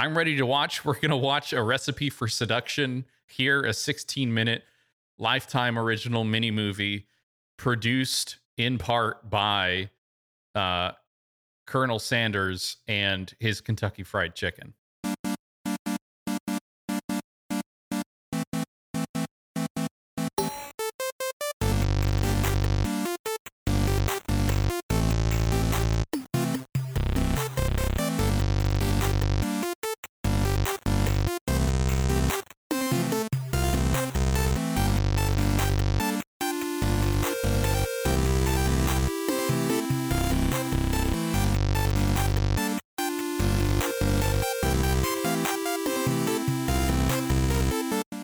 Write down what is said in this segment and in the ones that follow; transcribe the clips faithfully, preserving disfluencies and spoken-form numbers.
I'm ready to watch. We're going to watch A Recipe for Seduction here, a sixteen minute Lifetime original mini movie produced in part by uh, Colonel Sanders and his Kentucky Fried Chicken.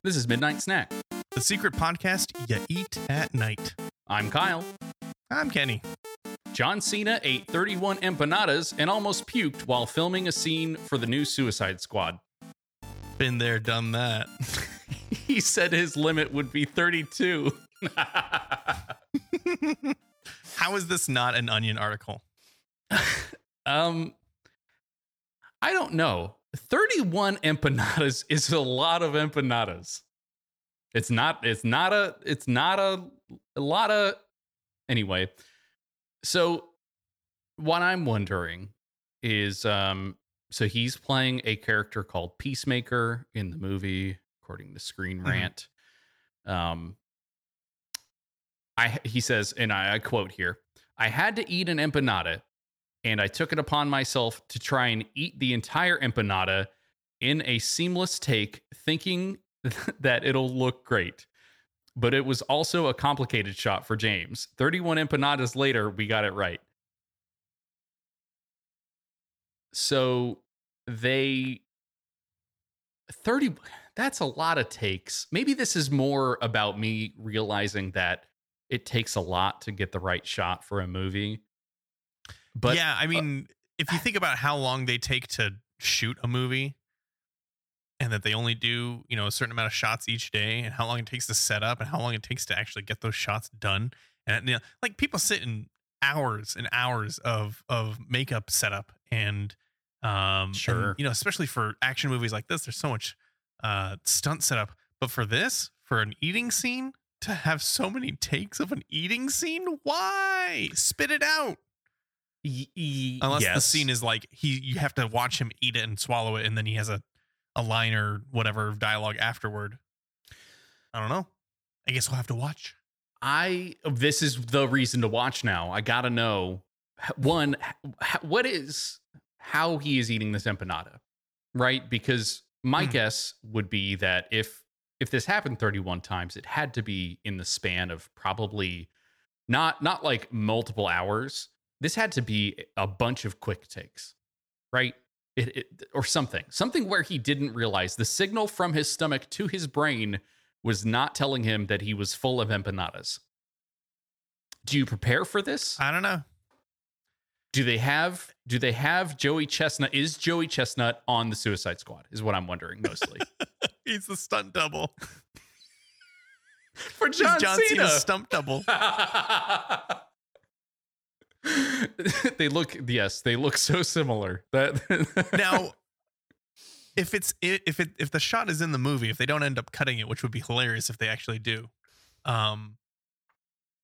This is Midnight Snack, the secret podcast you eat at night. I'm Kyle. I'm Kenny. John Cena ate thirty-one empanadas and almost puked while filming a scene for the new Suicide Squad. Been there, done that. He said his limit would be thirty-two. How is this not an Onion article? um, I don't know. thirty-one empanadas is a lot of empanadas. It's not, it's not a, it's not a, a lot of, anyway. So what I'm wondering is, um, so he's playing a character called Peacemaker in the movie, according to Screen Rant. Mm-hmm. Um, I, he says, and I, I quote here, "I had to eat an empanada, and I took it upon myself to try and eat the entire empanada in a seamless take, thinking that it'll look great. But it was also a complicated shot for James. thirty-one empanadas later, we got it right." So they... thirty... That's a lot of takes. Maybe this is more about me realizing that it takes a lot to get the right shot for a movie. But yeah, I mean, uh, if you think about how long they take to shoot a movie, and that they only do, you know, a certain amount of shots each day, and how long it takes to set up and how long it takes to actually get those shots done. And, you know, like, people sit in hours and hours of, of makeup setup and, um, sure. And, you know, especially for action movies like this, there's so much, uh, stunt setup, but for this, for an eating scene to have so many takes of an eating scene, why? Spit it out. Unless yes. The scene is like he, you have to watch him eat it and swallow it, and then he has a, a line or whatever dialogue afterward. I don't know. I guess we'll have to watch. I this is the reason to watch now. I gotta know, one, what is how he is eating this empanada, right? Because my mm-hmm. guess would be that if if this happened thirty-one times, it had to be in the span of probably not not like multiple hours. This had to be a bunch of quick takes, right? It, it, or something, something where he didn't realize the signal from his stomach to his brain was not telling him that he was full of empanadas. Do you prepare for this? I don't know. Do they have, do they have Joey Chestnut? Is Joey Chestnut on the Suicide Squad is what I'm wondering mostly. He's the stunt double. For John, John Cena. Cena's stunt double. They look, yes, they look so similar. That now, if it's if it if the shot is in the movie, if they don't end up cutting it, which would be hilarious if they actually do, um,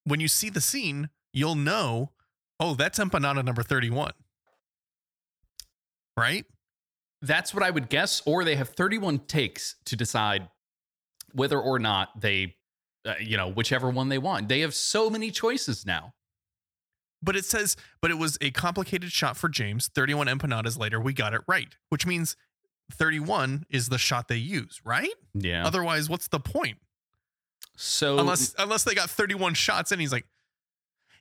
when you see the scene, you'll know, oh, that's empanada number thirty-one, right? That's what I would guess. Or they have thirty-one takes to decide whether or not they, uh, you know, whichever one they want. They have so many choices now. But it says, but it was a complicated shot for James. thirty-one empanadas later, we got it right, which means thirty-one is the shot they use, right? Yeah. Otherwise, what's the point? So unless unless they got thirty-one shots and he's like,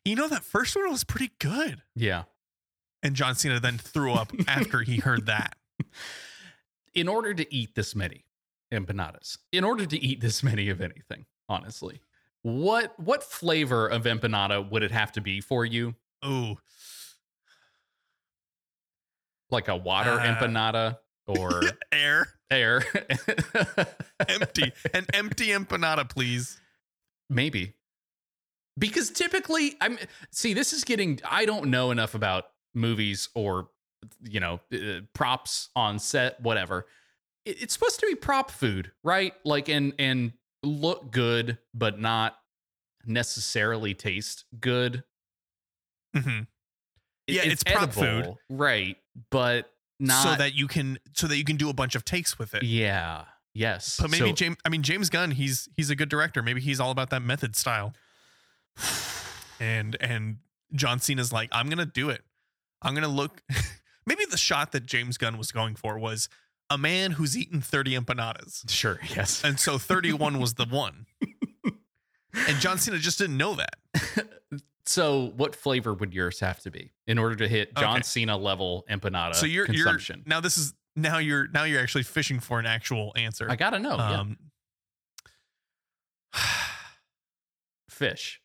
you know, that first one was pretty good. Yeah. And John Cena then threw up after he heard that. In order to eat this many empanadas, in order to eat this many of anything, honestly. What what flavor of empanada would it have to be for you? Oh, like a water uh, empanada or air, air, empty, an empty empanada, please. Maybe, because typically, I'm see. This is getting. I don't know enough about movies or you know, uh, props on set, whatever. It, it's supposed to be prop food, right? Like, and, and look good, but not necessarily taste good. Mm-hmm. It, yeah, it's, it's prop edible, food, right? But not so that you can so that you can do a bunch of takes with it. Yeah. Yes. But maybe so, James. I mean, James Gunn. He's he's a good director. Maybe he's all about that method style. And and John Cena's like, I'm gonna do it. I'm gonna look. Maybe the shot that James Gunn was going for was a man who's eaten thirty empanadas. Sure. Yes. And so thirty-one was the one. And John Cena just didn't know that. So what flavor would yours have to be in order to hit John okay. Cena level empanada so you're, consumption? You're, now this is now you're now you're actually fishing for an actual answer. I gotta know. Um, yeah. Fish.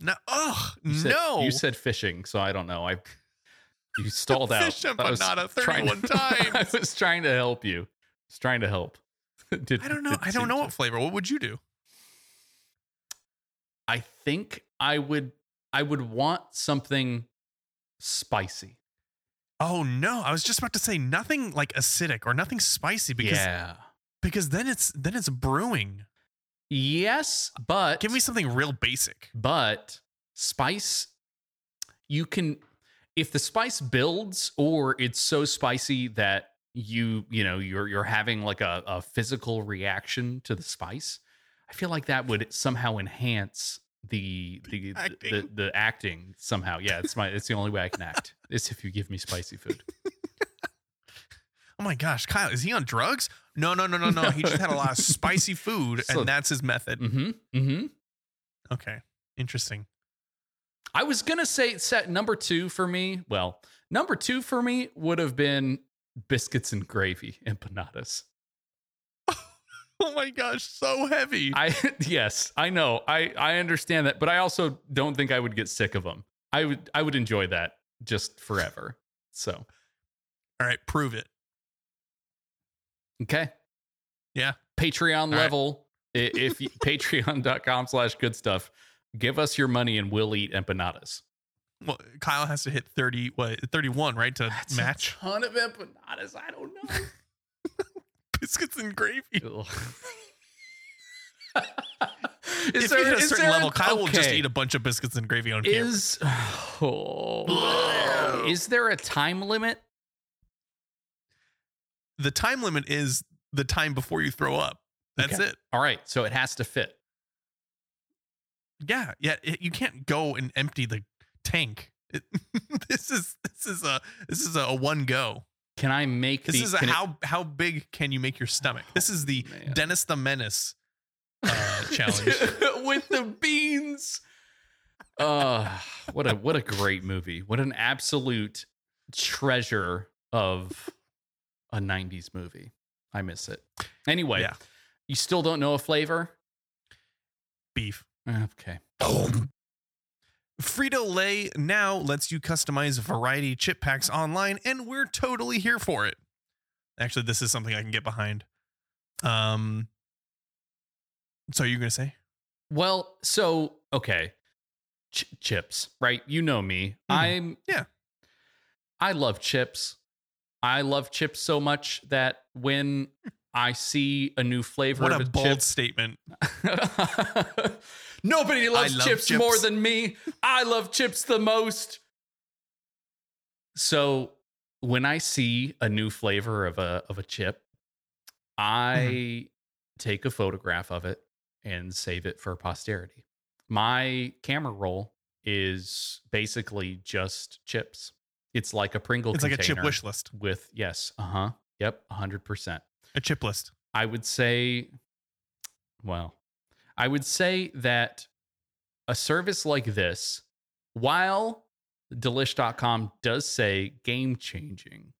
No. Oh you said, no! You said fishing, so I don't know. I you stalled out. Fish empanada thirty-one times. I was trying to help you. I was trying to help. did, I don't know. I don't know what flavor. What would you do? I think I would I would want something spicy. Oh no, I was just about to say nothing like acidic or nothing spicy because yeah. because then it's then it's brewing. Yes, but give me something real basic. But spice, you can if the spice builds or it's so spicy that you, you know, you're you're having like a, a physical reaction to the spice. I feel like that would somehow enhance the the acting. The, the acting somehow. Yeah, it's my it's the only way I can act. It's if you give me spicy food. Oh my gosh, Kyle, is he on drugs? No, no, no, no, no. He just had a lot of spicy food, so, and that's his method. Mm-hmm. Mm-hmm. Okay, interesting. I was gonna say set number two for me. Well, number two for me would have been biscuits and gravy empanadas. Oh my gosh, so heavy. I yes, I know. I, I understand that, but I also don't think I would get sick of them. I would I would enjoy that just forever. So, all right, prove it. Okay. Yeah, Patreon all level. Right. If you, patreon dot com slash good stuff, give us your money and we'll eat empanadas. Well, Kyle has to hit thirty what thirty-one, right, to That's match. A ton of empanadas. I don't know. Biscuits and gravy. Is if there, you hit a certain there, level, Kyle okay. will just eat a bunch of biscuits and gravy on is, camera. Oh, is there a time limit? The time limit is the time before you throw up. That's okay. it. All right. So it has to fit. Yeah. Yeah. It, you can't go and empty the tank. It, this is this is a this is a one go. Can I make this? The, is a how it, how big can you make your stomach? This is the man. Dennis the Menace uh, challenge with the beans. Uh, what a what a great movie! What an absolute treasure of a nineties movie. I miss it. Anyway, yeah. You still don't know a flavor? Beef. Okay. Oh. Frito-Lay now lets you customize variety chip packs online, and we're totally here for it. Actually, this is something I can get behind. Um, so you're going to say? Well, so, okay. Ch- chips, right? You know me. Mm-hmm. I'm, yeah. I love chips. I love chips so much that when I see a new flavor what of a, a bold chip, statement. Nobody loves love chips, chips more than me. I love chips the most. So when I see a new flavor of a of a chip, I mm-hmm. take a photograph of it and save it for posterity. My camera roll is basically just chips. It's like a Pringle. It's like a chip wish list with yes. Uh huh. Yep. A hundred percent. A chip list. I would say. Well. I would say that a service like this, while delish dot com does say game changing,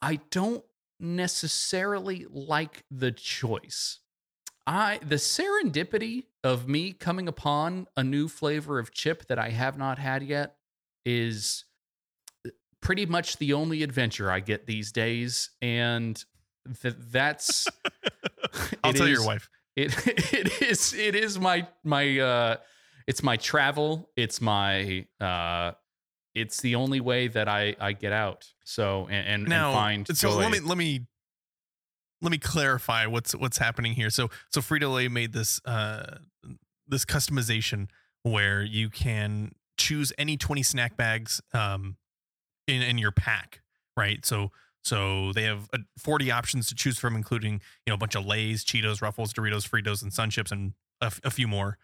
I don't necessarily like the choice. I the serendipity of me coming upon a new flavor of chip that I have not had yet is pretty much the only adventure I get these days, and th- that's I'll tell is, your wife. It it is it is my my uh it's my travel, it's my uh it's the only way that I, I get out. So and, and, now, and find so joy. let me let me let me clarify what's what's happening here. So so Frito-Lay made this uh, this customization where you can choose any twenty snack bags um, in in your pack, right? So so they have uh, forty options to choose from, including you know a bunch of Lay's, Cheetos, Ruffles, Doritos, Fritos, and Sun Chips, and a, f- a few more.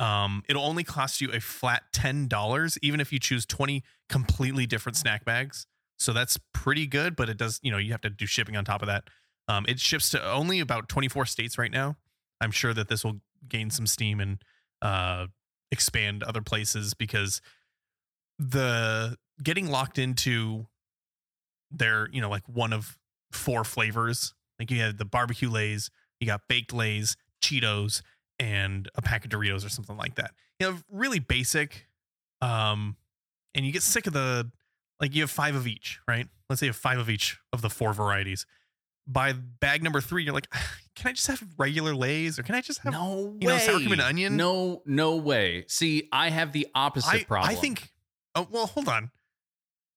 Um, it'll only cost you a flat ten dollars, even if you choose twenty completely different snack bags. So that's pretty good, but it does, you know, you have to do shipping on top of that. Um, it ships to only about twenty-four states right now. I'm sure that this will gain some steam and, uh, expand other places, because the getting locked into their, you know, like one of four flavors, like you had the barbecue Lay's, you got baked Lay's, Cheetos, and a pack of Doritos or something like that. You know, really basic. Um, and you get sick of the, like you have five of each, right? Let's say you have five of each of the four varieties. By bag number three, you're like, can I just have regular Lay's? Or can I just have no you way. know, sour cream and onion? No, no way. See, I have the opposite I, problem. I think, oh, well, hold on.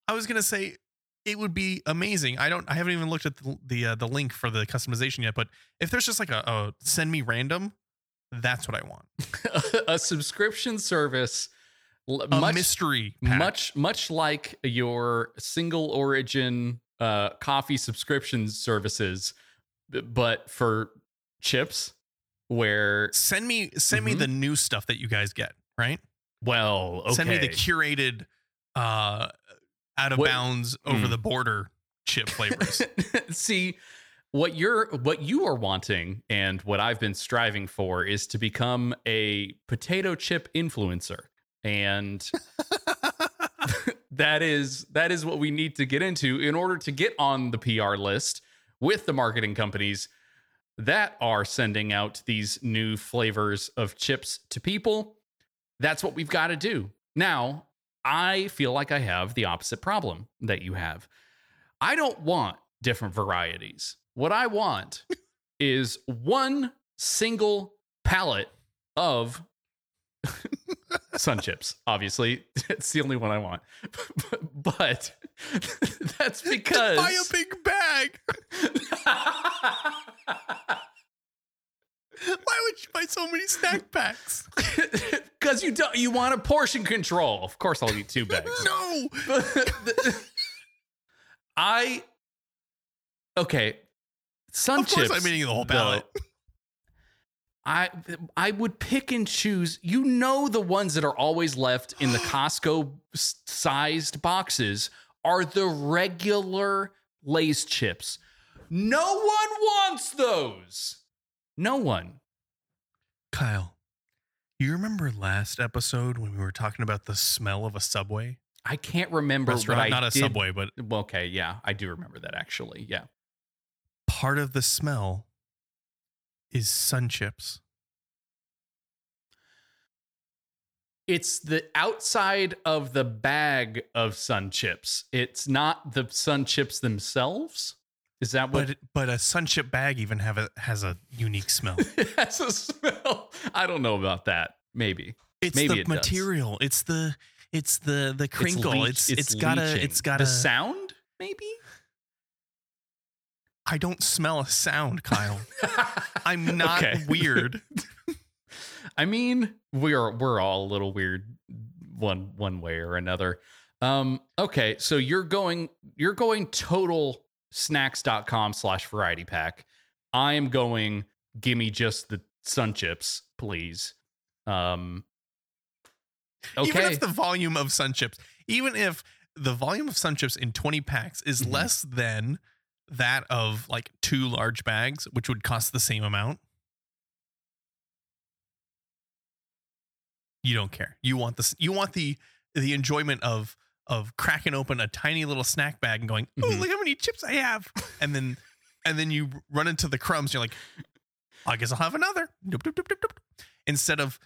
I was going to say it would be amazing. I don't, I haven't even looked at the, the, uh, the link for the customization yet, but if there's just like a, a send me random, that's what I want. A subscription service, a much, mystery pack. much much like your single origin uh, coffee subscription services, but for chips. Where send me send mm-hmm. me the new stuff that you guys get, right? Well, okay. Send me the curated, uh, out of what, bounds mm. over the border chip flavors. See. What you're, what you are wanting, and what I've been striving for, is to become a potato chip influencer, and that is that is what we need to get into in order to get on the P R list with the marketing companies that are sending out these new flavors of chips to people. That's what we've got to do. Now, I feel like I have the opposite problem that you have. I don't want different varieties. What I want is one single palette of Sun Chips. Obviously, it's the only one I want. But that's because buy a big bag. Why would you buy so many snack packs? Because you don't. You want a portion control. Of course, I'll eat two bags. No. I. Okay. Sun of course Chips, I'm eating the whole palette. I I would pick and choose, you know, the ones that are always left in the Costco sized boxes are the regular Lay's chips. No one wants those. No one. Kyle, you remember last episode when we were talking about the smell of a Subway? I can't remember. Restaurant, what I not a did. Subway, but okay, yeah, I do remember that actually. Yeah. Part of the smell is Sun Chips. It's the outside of the bag of Sun Chips. It's not the Sun Chips themselves. Is that what? But, but a Sun Chip bag even have a has a unique smell. It has a smell. I don't know about that. Maybe it's Maybe the it material. Does. It's the it's the the crinkle. It's le- it's, it's got a it's got a sound. Maybe. I don't smell a sound, Kyle. I'm not okay. weird. I mean, we're we're all a little weird one one way or another. Um, okay, so you're going you're going total snacks.com slash variety pack. I am going gimme just the Sun Chips, please. Um, okay. Even if the volume of Sun Chips, even if the volume of Sun Chips in twenty packs is mm-hmm. less than that of like two large bags, which would cost the same amount. You don't care. You want this. You want the the enjoyment of of cracking open a tiny little snack bag and going, "Oh, mm-hmm. look how many chips I have!" And then and then you run into the crumbs. You're like, "I guess I'll have another." Doop, doop, doop, doop, doop. Instead of,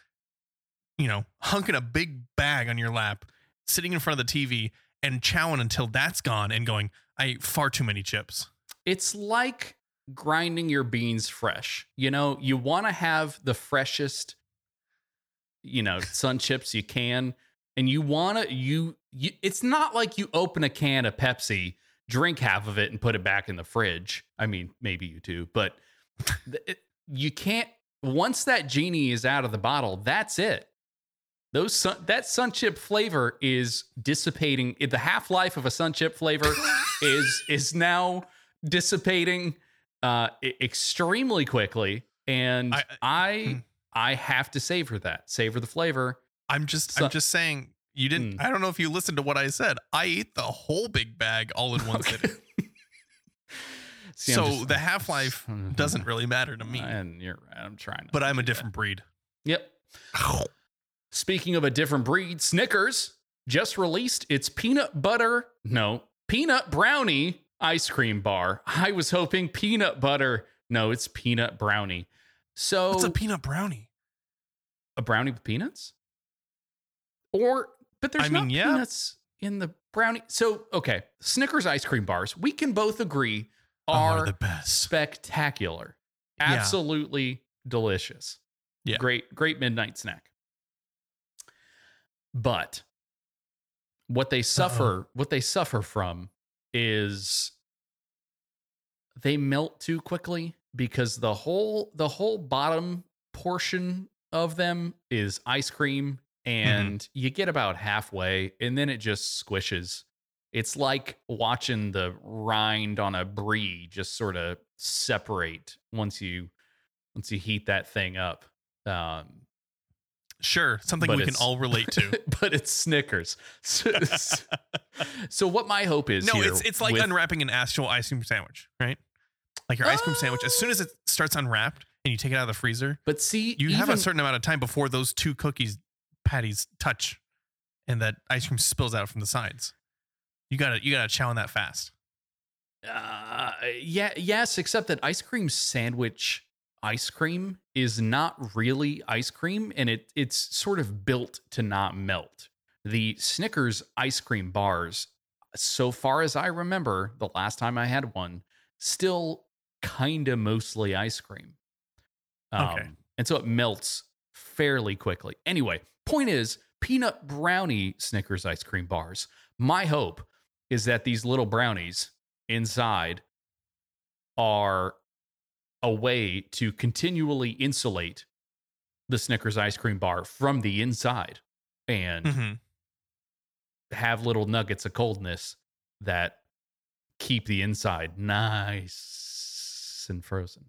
you know, hunking a big bag on your lap, sitting in front of the T V and chowing until that's gone, and going, I ate far too many chips. It's like grinding your beans fresh. You know, you want to have the freshest, you know, Sun Chips you can, and you want to, you, you, it's not like you open a can of Pepsi, drink half of it and put it back in the fridge. I mean, maybe you do, but it, you can't, once that genie is out of the bottle, that's it. Those sun, that Sun Chip flavor is dissipating. The half-life of a Sun Chip flavor is is now dissipating uh, extremely quickly, and I I, I I have to savor that, savor the flavor. I'm just sun, I'm just saying you didn't. Mm. I don't know if you listened to what I said. I ate the whole big bag all in one okay. sitting. See, so just, the half-life doesn't really matter to me. And you're right. I'm trying, but I'm a different that. breed. Yep. Speaking of a different breed, Snickers just released its peanut butter, no, peanut brownie ice cream bar. I was hoping peanut butter. No, it's peanut brownie. So what's a peanut brownie? A brownie with peanuts? Or, but there's I not mean, yeah. peanuts in the brownie. So, okay, Snickers ice cream bars, we can both agree, are, are the best. Spectacular. Absolutely yeah. delicious. Yeah. Great, great midnight snack. But what they suffer, Uh-oh. what they suffer from is they melt too quickly because the whole the whole bottom portion of them is ice cream, and mm-hmm. you get about halfway and then it just squishes. It's like watching the rind on a brie just sort of separate once you once you heat that thing up. Um Sure, something but we can all relate to. But it's Snickers. So, so what my hope is, no, here it's it's like with, unwrapping an actual ice cream sandwich, right? Like your ice cream uh, sandwich, as soon as it starts unwrapped and you take it out of the freezer, but see, you even, have a certain amount of time before those two cookies patties touch, and that ice cream spills out from the sides. You gotta you gotta chow on that fast. Uh, yeah, yes, except that ice cream sandwich. Ice cream is not really ice cream, and it it's sort of built to not melt. The Snickers ice cream bars, so far as I remember, the last time I had one, still kind of mostly ice cream. Um, okay. And so it melts fairly quickly. Anyway, point is, peanut brownie Snickers ice cream bars, my hope is that these little brownies inside are a way to continually insulate the Snickers ice cream bar from the inside and mm-hmm. have little nuggets of coldness that keep the inside nice and frozen.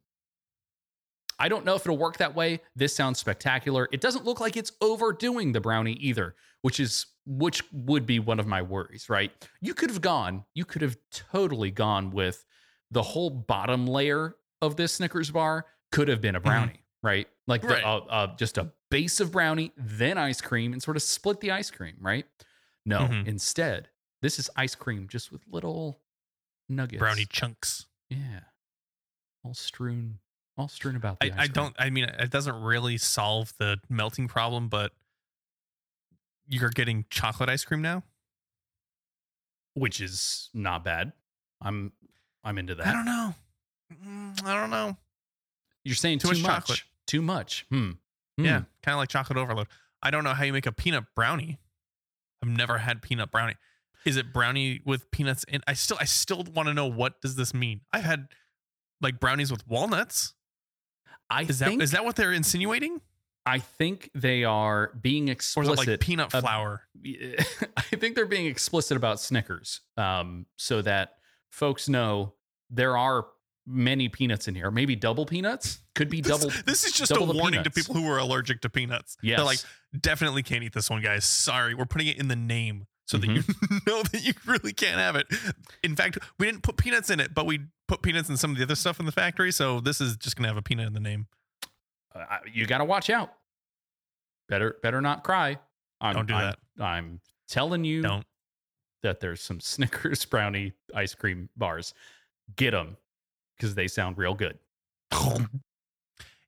I don't know if it'll work that way. This sounds spectacular. It doesn't look like it's overdoing the brownie either, which is which would be one of my worries, right? You could have gone, you could have totally gone with the whole bottom layer of this Snickers bar could have been a brownie, mm-hmm. right? Like right. The, uh, uh, just a base of brownie, then ice cream, and sort of split the ice cream, right? No, mm-hmm. instead, this is ice cream just with little nuggets, brownie chunks, yeah, all strewn, all strewn about. The I, ice I cream. don't. I mean, it doesn't really solve the melting problem, but you're getting chocolate ice cream now, which is not bad. I'm, I'm into that. I don't know. I don't know. You're saying too, too much, much chocolate. Too much. Hmm. hmm. Yeah, kind of like chocolate overload. I don't know how you make a peanut brownie. I've never had peanut brownie. Is it brownie with peanuts in? I still, I still want to know, what does this mean? I've had like brownies with walnuts. I is think, that is that what they're insinuating? I think they are being explicit. Or is it like peanut flour? Uh, I think they're being explicit about Snickers, um, so that folks know there are many peanuts in here. Maybe double peanuts. Could be double. This, this is just a warning peanuts. to people who are allergic to peanuts. Yes. They're like, definitely can't eat this one, guys. Sorry. We're putting it in the name so mm-hmm. that you know that you really can't have it. In fact, we didn't put peanuts in it, but we put peanuts in some of the other stuff in the factory. So this is just going to have a peanut in the name. Uh, you got to watch out. Better, better not cry. I'm, Don't do I'm, that. I'm telling you Don't. that there's some Snickers brownie ice cream bars. Get them. Because they sound real good.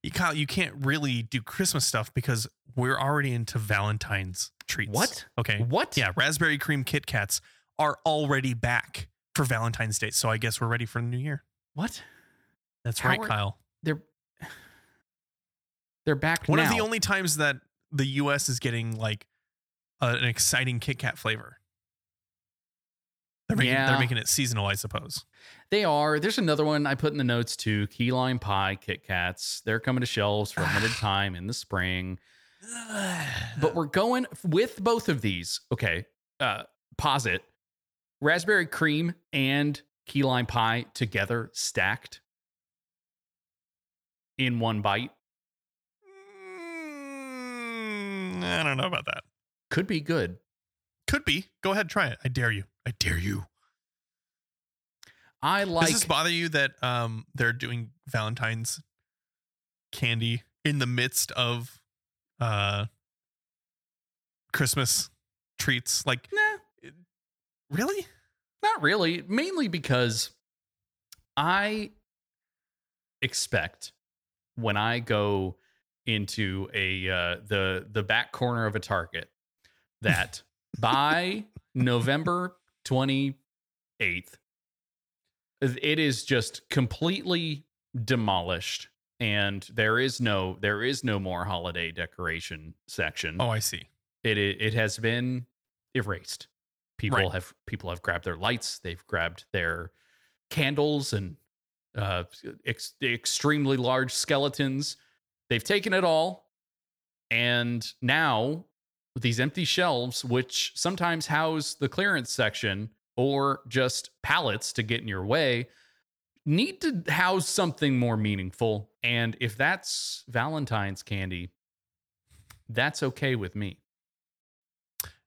You Kyle, you can't really do Christmas stuff because we're already into Valentine's treats. What? Okay. What? Yeah, raspberry cream Kit Kats are already back for Valentine's Day. So I guess we're ready for the new year. What? That's How right, are, Kyle. They're they're back One now. One of the only times that the U S is getting like uh, an exciting Kit Kat flavor. They're making, yeah. they're making it seasonal, I suppose. They are. There's another one I put in the notes too. Key lime pie Kit Kats. They're coming to shelves for a limited time in the spring. But we're going with both of these. Okay. Uh, pause it. Raspberry cream and key lime pie together stacked in one bite. Mm, I don't know about that. Could be good. Could be. Go ahead. Try it. I dare you. I dare you. I like. Does this bother you that um, they're doing Valentine's candy in the midst of uh, Christmas treats? Like, nah. It, really? Not really. Mainly because I expect when I go into a uh, the the back corner of a Target that by November twenty-eighth, it is just completely demolished, and there is no there is no more holiday decoration section. Oh, I see. It it, it has been erased. People right. have people have grabbed their lights, they've grabbed their candles and uh, ex- extremely large skeletons. They've taken it all, and now these empty shelves, which sometimes house the clearance section or just pallets to get in your way, need to house something more meaningful. And if that's Valentine's candy, that's okay with me.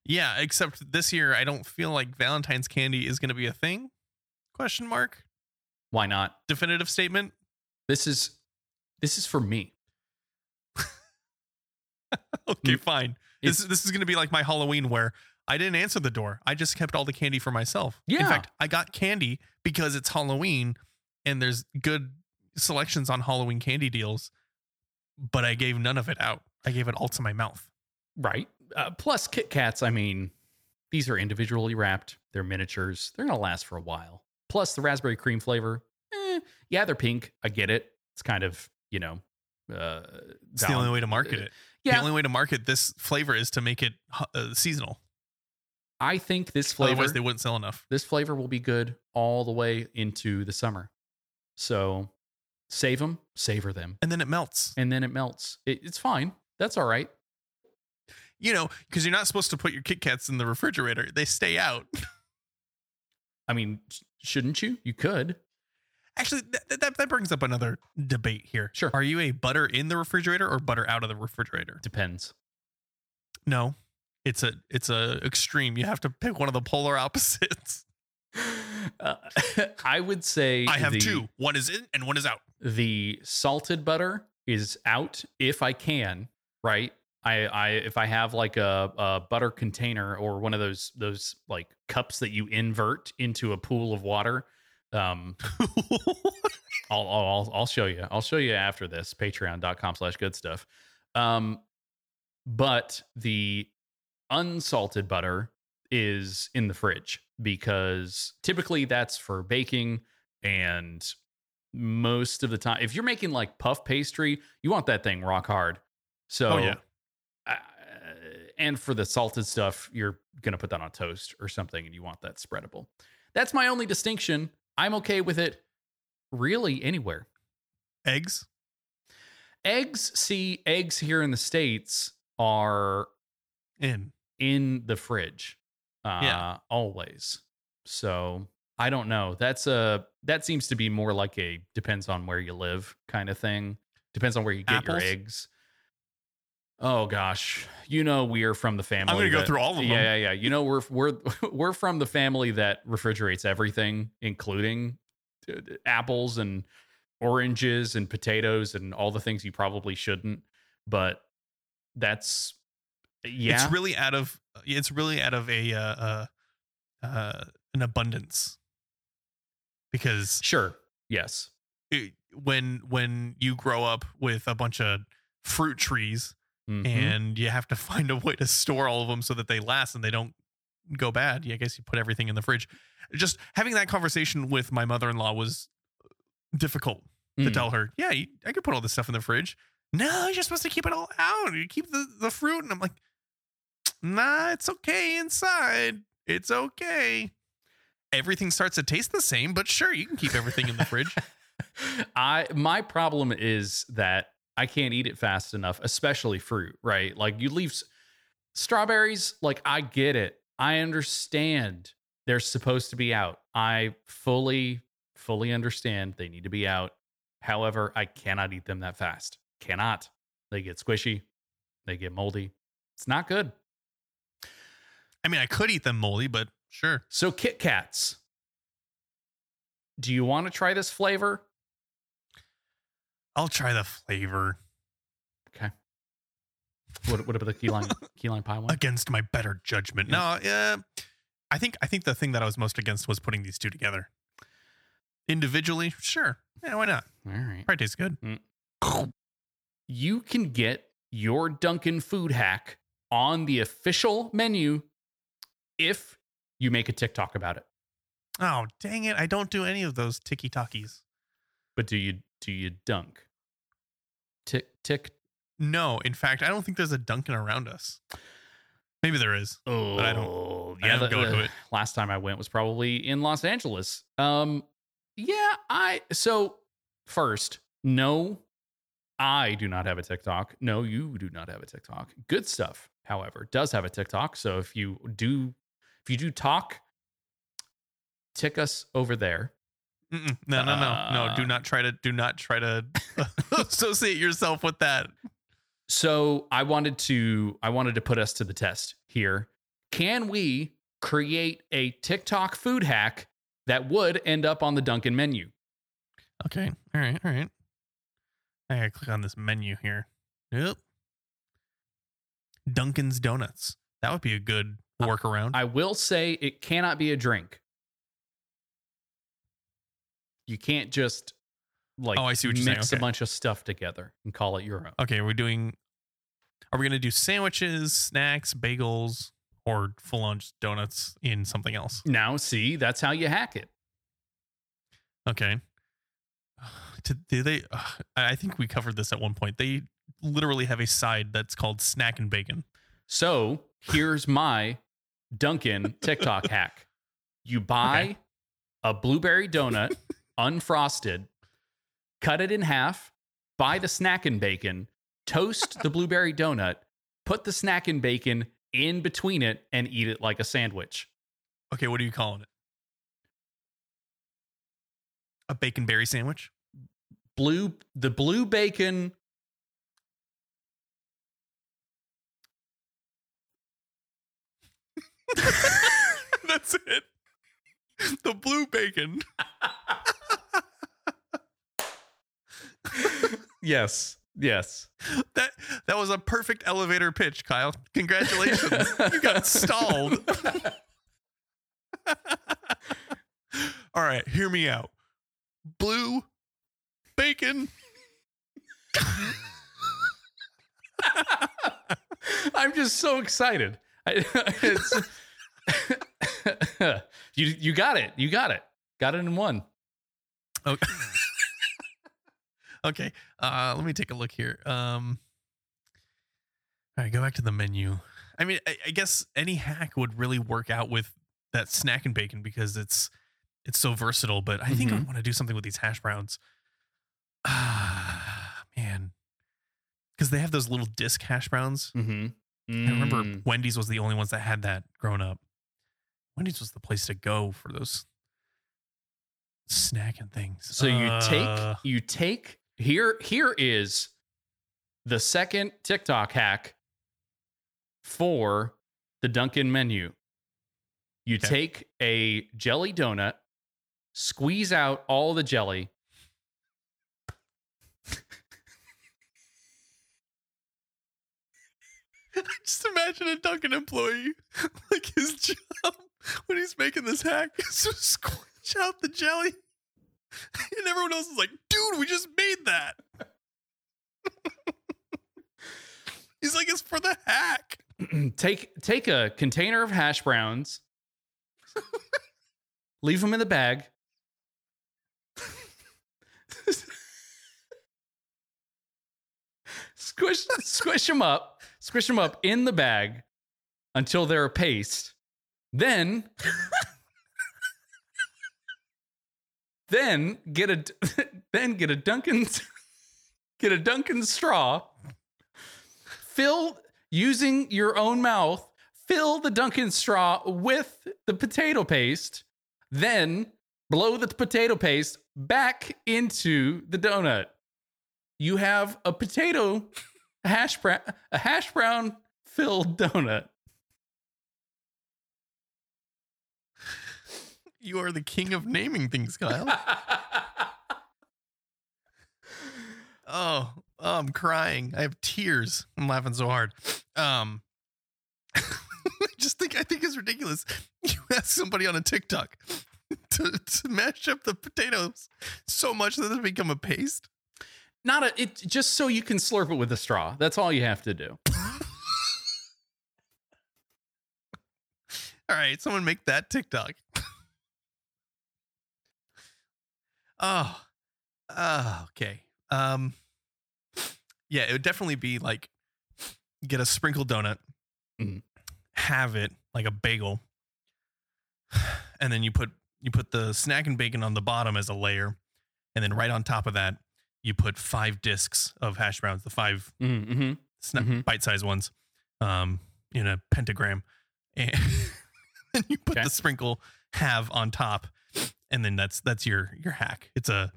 Yeah, except this year, I don't feel like Valentine's candy is going to be a thing. Question mark. Why not? Definitive statement. This is this is for me. Okay, fine. It's, this this is going to be like my Halloween where I didn't answer the door. I just kept all the candy for myself. Yeah. In fact, I got candy because it's Halloween and there's good selections on Halloween candy deals, but I gave none of it out. I gave it all to my mouth. Right. Uh, plus Kit Kats. I mean, these are individually wrapped. They're miniatures. They're going to last for a while. Plus the raspberry cream flavor. Eh, yeah, they're pink. I get it. It's kind of, you know, uh, it's the only way to market it. Yeah. The only way to market this flavor is to make it uh, seasonal. I think this flavor, otherwise they wouldn't sell enough. This flavor will be good all the way into the summer. So save them, savor them. And then it melts. And then it melts. It, it's fine. That's all right. You know, because you're not supposed to put your Kit Kats in the refrigerator. They stay out. I mean, shouldn't you? You could. Actually, that, that that brings up another debate here. Sure. Are you a butter in the refrigerator or butter out of the refrigerator? Depends. No, it's a it's a extreme. You have to pick one of the polar opposites. Uh, I would say I have the, two. One is in and one is out. The salted butter is out if I can. Right. I, I if I have like a, a butter container or one of those those like cups that you invert into a pool of water. Um, I'll, I'll, I'll show you, I'll show you after this, patreon.com slash good stuff. Um, but the unsalted butter is in the fridge because typically that's for baking. And most of the time, if you're making like puff pastry, you want that thing rock hard. So, oh, yeah. uh, and for the salted stuff, you're going to put that on toast or something and you want that spreadable. That's my only distinction. I'm okay with it really anywhere. Eggs? Eggs, see, eggs here in the States are in in the fridge. Uh, yeah. Always. So I don't know. That's a that seems to be more like a depends on where you live kind of thing. Depends on where you get Apples? your eggs. Oh gosh, you know we're from the family. I'm gonna that, go through all of them. Yeah, yeah, yeah. You know we're we're we're from the family that refrigerates everything, including apples and oranges and potatoes and all the things you probably shouldn't. But that's yeah. It's really out of it's really out of a uh, uh, an abundance because sure, yes. It, when when you grow up with a bunch of fruit trees. Mm-hmm. And you have to find a way to store all of them so that they last and they don't go bad. Yeah, I guess you put everything in the fridge. Just having that conversation with my mother-in-law was difficult mm. to tell her. Yeah, I could put all this stuff in the fridge. No, you're supposed to keep it all out. You keep the, the fruit. And I'm like, Nah, it's okay inside. It's okay. Everything starts to taste the same, but sure, you can keep everything in the fridge. I my problem is that I can't eat it fast enough, especially fruit, right? Like you leave s- strawberries, like I get it. I understand they're supposed to be out. I fully, fully understand they need to be out. However, I cannot eat them that fast. Cannot. They get squishy. They get moldy. It's not good. I mean, I could eat them moldy, but sure. So Kit Kats. Do you want to try this flavor? I'll try the flavor. Okay. What, what about the key lime, key lime pie one? Against my better judgment. Yeah. No, yeah. Uh, I think I think the thing that I was most against was putting these two together. Individually, sure. Yeah, why not? All right. Probably tastes good. Mm. You can get your Dunkin' food hack on the official menu if you make a TikTok about it. Oh, dang it. I don't do any of those ticky-tockies. But do you do you dunk? Tick, tick. No, in fact, I don't think there's a Dunkin' around us. Maybe there is. Oh, but I don't, yeah, I don't the, go the, to it. Last time I went was probably in Los Angeles. Um, yeah, I. So first, no, I do not have a TikTok. No, you do not have a TikTok. Good Stuff, however, does have a TikTok. So if you do, if you do talk, tick us over there. Mm-mm. No, no, no, uh, no. Do not try to do not try to associate yourself with that. So I wanted to I wanted to put us to the test here. Can we create a TikTok food hack that would end up on the Dunkin' menu? Okay. All right. All right. I gotta click on this menu here. Yep. Dunkin's Donuts. That would be a good workaround. I, I will say it cannot be a drink. You can't just like oh, I see what you're mix saying. Okay. A bunch of stuff together and call it your own. Okay, we're doing. Are we going to do sandwiches, snacks, bagels, or full on donuts in something else? Now, see, that's how you hack it. Okay. Do they? Uh, I think we covered this at one point. They literally have a side that's called snack and bacon. So here's my Dunkin' TikTok hack. You buy okay. a blueberry donut. Unfrosted, cut it in half, buy the snack and bacon, toast the blueberry donut, put the snack and bacon in between it, and eat it like a sandwich. Okay, what are you calling it? A bacon berry sandwich? Blue, the blue bacon. That's it. The blue bacon. Yes. Yes. That that was a perfect elevator pitch, Kyle. Congratulations. You got stalled. All right, hear me out. Blue bacon. I'm just so excited. I, it's, you you got it. You got it. Got it in one. Okay. Okay, uh, let me take a look here. Um, all right, go back to the menu. I mean, I, I guess any hack would really work out with that snack and bacon because it's it's so versatile. But I mm-hmm. think I want to do something with these hash browns. Ah, man, because they have those little disc hash browns. Mm-hmm. Mm. I remember Wendy's was the only ones that had that growing up. Wendy's was the place to go for those snacking things. So you uh, take you take. Here, here is the second TikTok hack for the Dunkin' menu. You okay. take a jelly donut, squeeze out all the jelly. Just imagine a Dunkin' employee, like his job when he's making this hack, is to squeeze out the jelly. And everyone else is like, dude, we just made that. He's like, it's for the hack. Take take a container of hash browns. Leave them in the bag. Squish squish them up. Squish them up in the bag. until they're a paste. Then, then get a then get a Dunkin' get a Dunkin' straw. Fill using your own mouth. Fill the Dunkin' straw with the potato paste. Then blow the potato paste back into the donut. You have a potato hash brown, a hash brown filled donut. You are the king of naming things, Kyle. oh, oh, I'm crying. I have tears. I'm laughing so hard. Um, I just think I think it's ridiculous. You ask somebody on a TikTok to, to mash up the potatoes so much that they become a paste. Not a it just so you can slurp it with a straw. That's all you have to do. All right, someone make that TikTok. Oh, uh, okay. Um, yeah, it would definitely be like get a sprinkle donut, mm. have it like a bagel, and then you put you put the snack and bacon on the bottom as a layer, and then right on top of that you put five discs of hash browns, the five mm-hmm. sna- mm-hmm. bite-sized ones, um, in a pentagram, and then you put okay. the sprinkle have on top. And then that's that's your your hack. It's a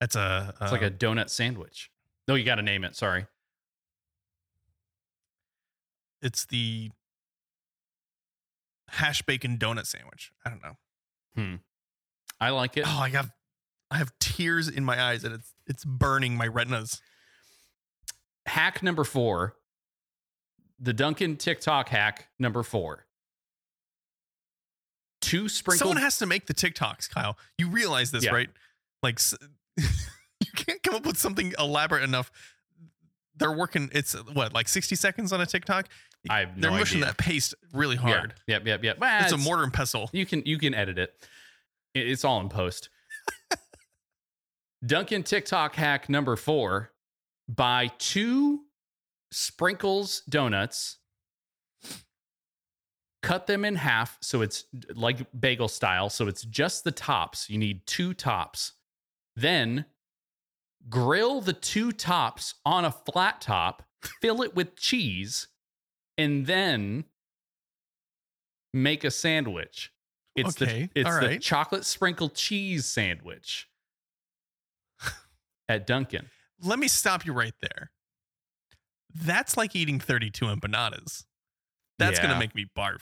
that's a it's uh, like a donut sandwich. No, you got to name it. Sorry, it's the hash bacon donut sandwich. I don't know. Hmm. I like it. Oh, I have I have tears in my eyes and it's it's burning my retinas. Hack number four, the Dunkin' TikTok hack number four. Two sprinkles. Someone has to make the TikToks, Kyle. You realize this, yeah. right? Like, you can't come up with something elaborate enough. They're working. It's what, like sixty seconds on a TikTok. I have no They're mushing idea. That paste really hard. Yeah. Yep, yep, yep. Well, it's, it's a mortar and pestle. You can you can edit it. It's all in post. Dunkin' TikTok hack number four: buy two sprinkles donuts. Cut them in half so it's like bagel style. So it's just the tops. You need two tops. Then grill the two tops on a flat top, fill it with cheese, and then make a sandwich. It's okay. the it's All right. the chocolate sprinkled cheese sandwich at Dunkin'. Let me stop you right there. That's like eating thirty-two empanadas. That's yeah. gonna make me barf.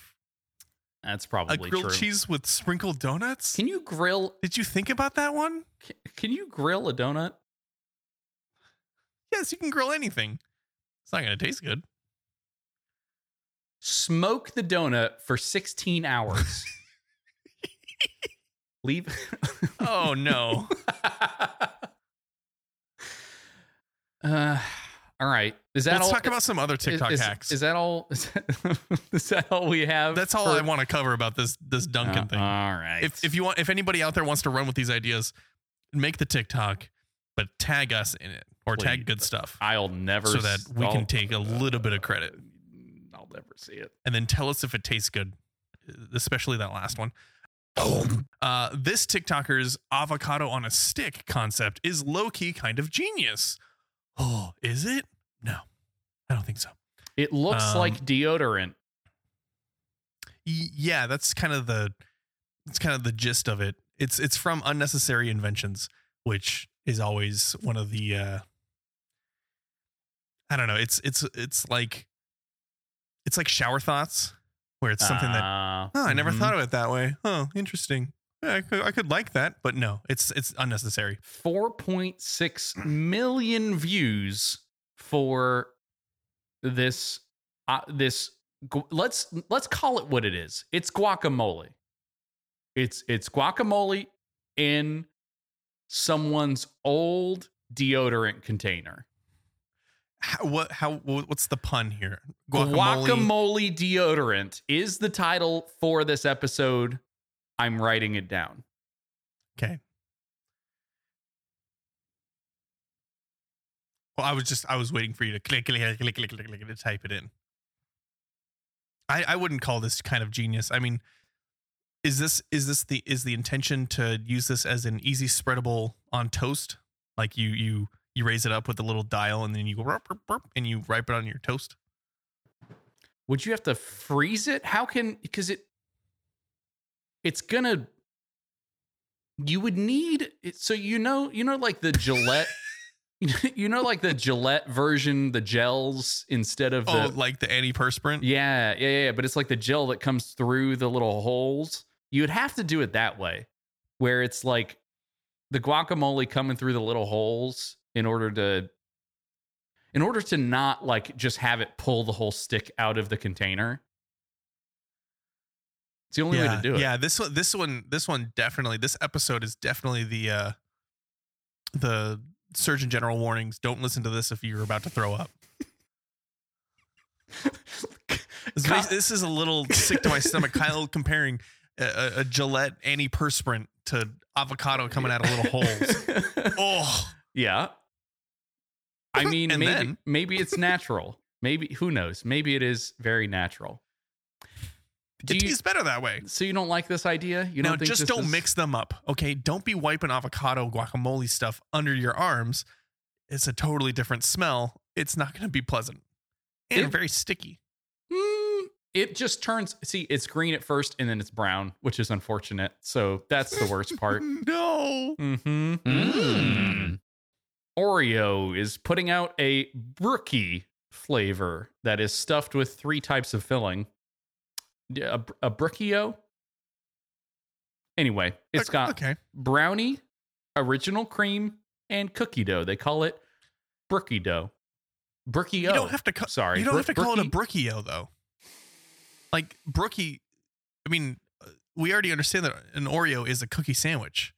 That's probably true. A grilled true. cheese with sprinkled donuts? Can you grill... Did you think about that one? Can, can you grill a donut? Yes, you can grill anything. It's not going to taste good. Smoke the donut for sixteen hours. Leave... Oh, no. uh... All right. Is that Let's all? Let's talk about some other TikTok is, is, hacks. Is that all? Is that, is that all we have? That's all for, I want to cover about this this Dunkin' uh, thing. All right. If if you want, if anybody out there wants to run with these ideas, make the TikTok, but tag us in it or Please. tag good stuff. I'll never so that we can take a little bit of credit. I'll never see it. And then tell us if it tastes good, especially that last one. Uh, this TikToker's avocado on a stick concept is low key kind of genius. Oh, is it? No, I don't think so. It looks um, like deodorant. Y- yeah, that's kind of the that's kind of the gist of it. It's it's from Unnecessary Inventions, which is always one of the uh, I don't know. It's it's it's like it's like shower thoughts, where it's something uh, that oh, I never mm-hmm. thought of it that way. Oh, interesting. I could, I could like that, but no, it's it's unnecessary. four point six million views for this uh, this gu- let's let's call it what it is. It's guacamole. It's it's guacamole in someone's old deodorant container. How, what how what's the pun here? Guacamole. Guacamole deodorant is the title for this episode. I'm writing it down. Okay. Well, I was just, I was waiting for you to click, click, click, click, click, click, click to type it in. I, I wouldn't call this kind of genius. I mean, is this is this the is the intention to use this as an easy spreadable on toast? Like you you you raise it up with a little dial and then you go burp, burp, burp, and you ripe it on your toast. Would you have to freeze it? How can because it it's gonna you would need it. So, you know, you know, like the Gillette, you know, like the Gillette version, the gels instead of oh, the, like the antiperspirant. Yeah, yeah, yeah. But it's like the gel that comes through the little holes. You would have to do it that way where it's like the guacamole coming through the little holes in order to in order to not like just have it pull the whole stick out of the container. It's the only yeah, way to do it. Yeah, this one, this one, this one definitely. This episode is definitely the uh, the Surgeon General warnings. Don't listen to this if you're about to throw up. this, Kyle, this is a little sick to my stomach. Kyle comparing a, a Gillette antiperspirant to avocado coming out of little holes. Oh yeah. I mean, and maybe then. maybe it's natural. Maybe who knows? Maybe it is very natural. Do it you, tastes better that way. So you don't like this idea? You don't now, think just this don't is... mix them up, okay? Don't be wiping avocado guacamole stuff under your arms. It's a totally different smell. It's not going to be pleasant. And it, very sticky. It just turns... See, it's green at first, and then it's brown, which is unfortunate. So that's the worst part. No! Mm-hmm. Mm. Oreo is putting out a brookie flavor that is stuffed with three types of filling. A, a brookie-o. Anyway, it's got okay. brownie, original cream, and cookie dough. They call it brookie dough. Brookie-o. You don't have to. Co- Sorry, you don't Bro- have to brookie. call it a brookie-o though. Like brookie, I mean, we already understand that an Oreo is a cookie sandwich.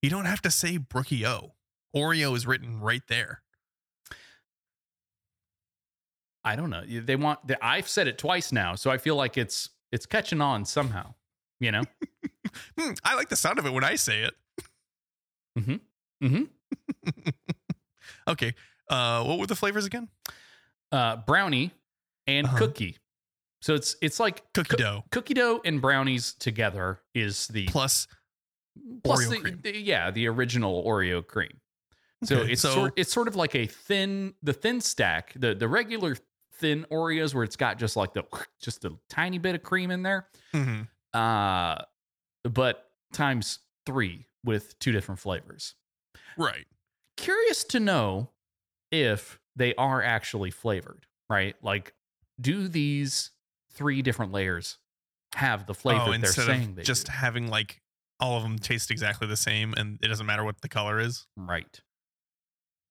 You don't have to say brookie-o. Oreo is written right there. I don't know. They want the, I've said it twice now, so I feel like it's it's catching on somehow, you know? hmm, I like the sound of it when I say it. Mm-hmm. Mm-hmm. Okay. Uh, what were the flavors again? Uh, brownie and uh-huh. cookie. So it's it's like cookie co- dough. Cookie dough and brownies together is the plus, plus Oreo the, cream. The, yeah, the original Oreo cream. So okay, it's so sort, it's sort of like a thin the thin stack, the the regular thin Oreos where it's got just like the just a tiny bit of cream in there, mm-hmm. uh, but times three with two different flavors. Right. Curious to know if they are actually flavored, right? Like, do these three different layers have the flavor oh, that they're saying they just do? Having like all of them taste exactly the same and it doesn't matter what the color is? Right.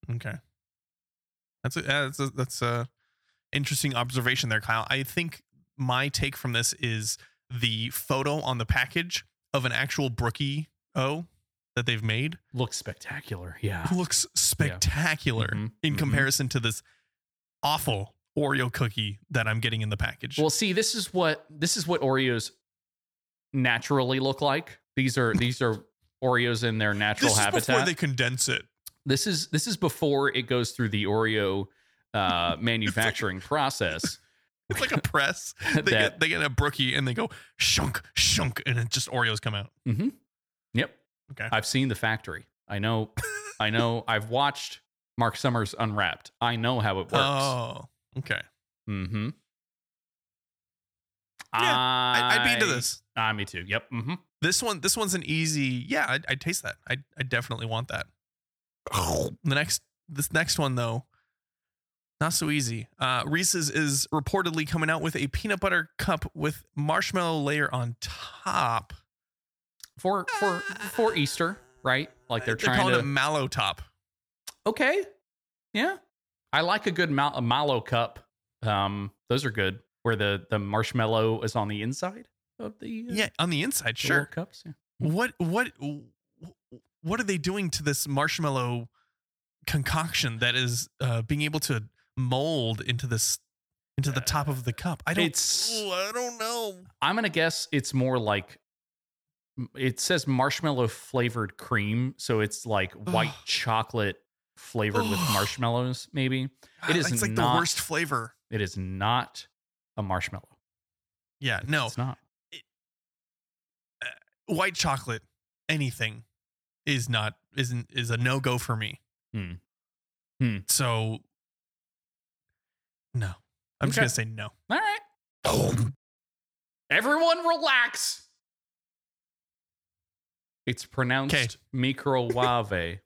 Okay. That's a, that's a, that's a, interesting observation there, Kyle. I think my take from this is the photo on the package of an actual brookie-o that they've made looks spectacular. Yeah, looks spectacular yeah. Mm-hmm. in mm-hmm. comparison to this awful Oreo cookie that I'm getting in the package. Well, see, this is what this is what Oreos naturally look like. These are these are Oreos in their natural this habitat. This is before they condense it. This is this is before it goes through the Oreo Uh, manufacturing it's like, process. It's like a press. They, that, get, they get a brookie and they go shunk, shunk, and it just Oreos come out. Mm-hmm. Yep. Okay. I've seen the factory. I know. I know. I've watched Mark Summers Unwrapped. I know how it works. Oh. Okay. Mm-hmm. Yeah, I, I'd be into this. Ah, uh, me too. Yep. Mm-hmm. This one. This one's an easy. Yeah, I, I taste that. I I definitely want that. Oh. The next. This next one though. Not so easy. Uh, Reese's is reportedly coming out with a peanut butter cup with marshmallow layer on top for for for Easter, right? Like they're, they're trying calling to calling it mallow top. Okay, yeah, I like a good mal- a mallow cup. Um, those are good. Where the, the marshmallow is on the inside of the uh, yeah on the inside. The sure cups. Yeah. What what what are they doing to this marshmallow concoction that is uh, being able to mold into this into the top of the cup? I don't it's, ooh, I don't know. I'm going to guess it's more like it says marshmallow flavored cream, so it's like white chocolate flavored with marshmallows maybe. It is it's like not, the worst flavor. It is not a marshmallow. Yeah, no. It's not. It, uh, white chocolate, anything is not, isn't, is a no-go for me. Hmm. Hmm. So, no. I'm okay. just going to say no. All right. Oh. Everyone relax. It's pronounced okay. microwave.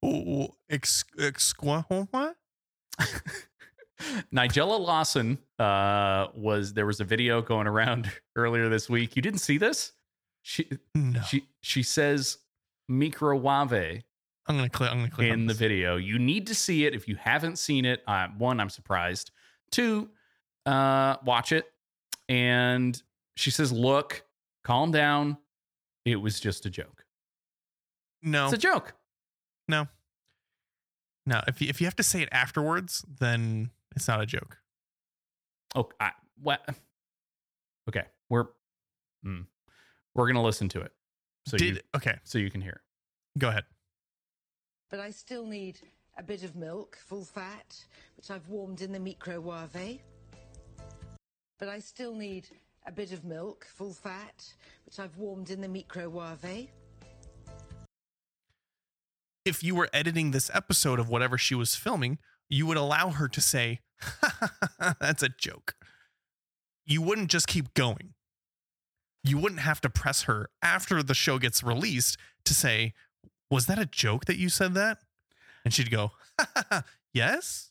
Oh, ex, ex, what, what? Nigella Lawson uh, was, there was a video going around earlier this week. You didn't see this? She no. she she says microwave. I'm gonna click. I'm gonna click in the video. You need to see it if you haven't seen it. Uh, one, I'm surprised. Two, uh, watch it. And she says, "Look, calm down. It was just a joke." No, it's a joke. No. No, if you, if you have to say it afterwards, then it's not a joke. Oh, I, what? Okay, we're mm, we're gonna listen to it. So Did, you, okay, so you can hear it. Go ahead. But I still need a bit of milk, full fat, which I've warmed in the microwave. But I still need a bit of milk, full fat, which I've warmed in the microwave. If you were editing this episode of whatever she was filming, you would allow her to say, that's a joke. You wouldn't just keep going. You wouldn't have to press her after the show gets released to say, was that a joke that you said that? And she'd go, yes.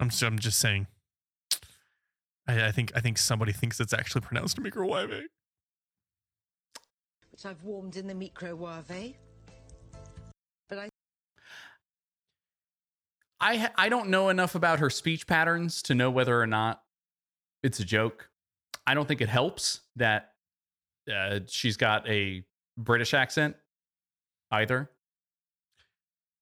I'm just, I'm just saying, I, I think, I think somebody thinks it's actually pronounced microwave. Which I've warmed in the microwave. But I, I, I don't know enough about her speech patterns to know whether or not it's a joke. I don't think it helps that uh, she's got a British accent either.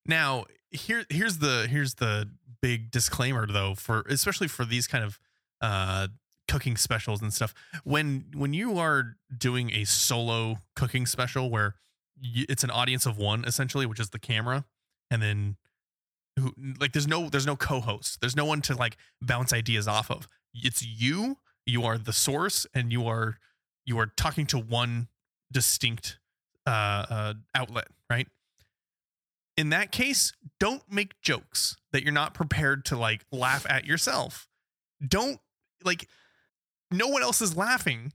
Now, here, here's the here's the big disclaimer, though, for especially for these kind of uh, cooking specials and stuff. When when you are doing a solo cooking special where you, it's an audience of one, essentially, which is the camera, and then who, like there's no there's no co-host. There's no one to like bounce ideas off of. It's you. You are the source, and you are you are talking to one distinct uh, uh, outlet, right? In that case, don't make jokes that you're not prepared to like laugh at yourself. Don't like no one else is laughing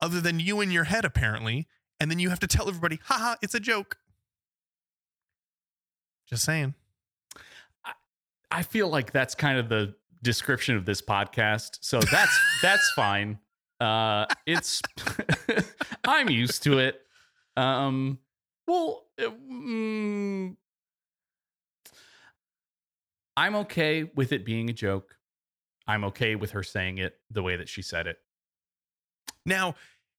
other than you in your head, apparently. And then you have to tell everybody, haha, it's a joke. Just saying. I, I feel like that's kind of the description of this podcast. So that's, that's fine. Uh, it's, I'm used to it. Um, well, mm, I'm okay with it being a joke. I'm okay with her saying it the way that she said it. Now,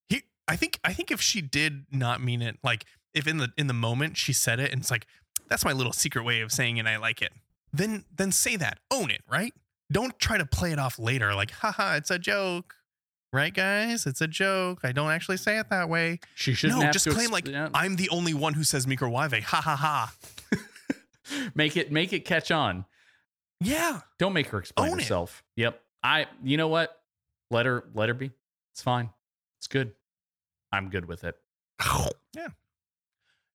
he, I think, I think if she did not mean it, like if in the, in the moment she said it and it's like, that's my little secret way of saying it, I like it. Then, then say that, own it, right? Don't try to play it off later. Like, haha, it's a joke. Right, guys? It's a joke. I don't actually say it that way. She shouldn't no, have just to claim exp- like yeah. I'm the only one who says microwave. Ha ha ha. Make it make it catch on. Yeah. Don't make her explain Own herself. It. Yep. I you know what? Let her let her be. It's fine. It's good. I'm good with it. Yeah.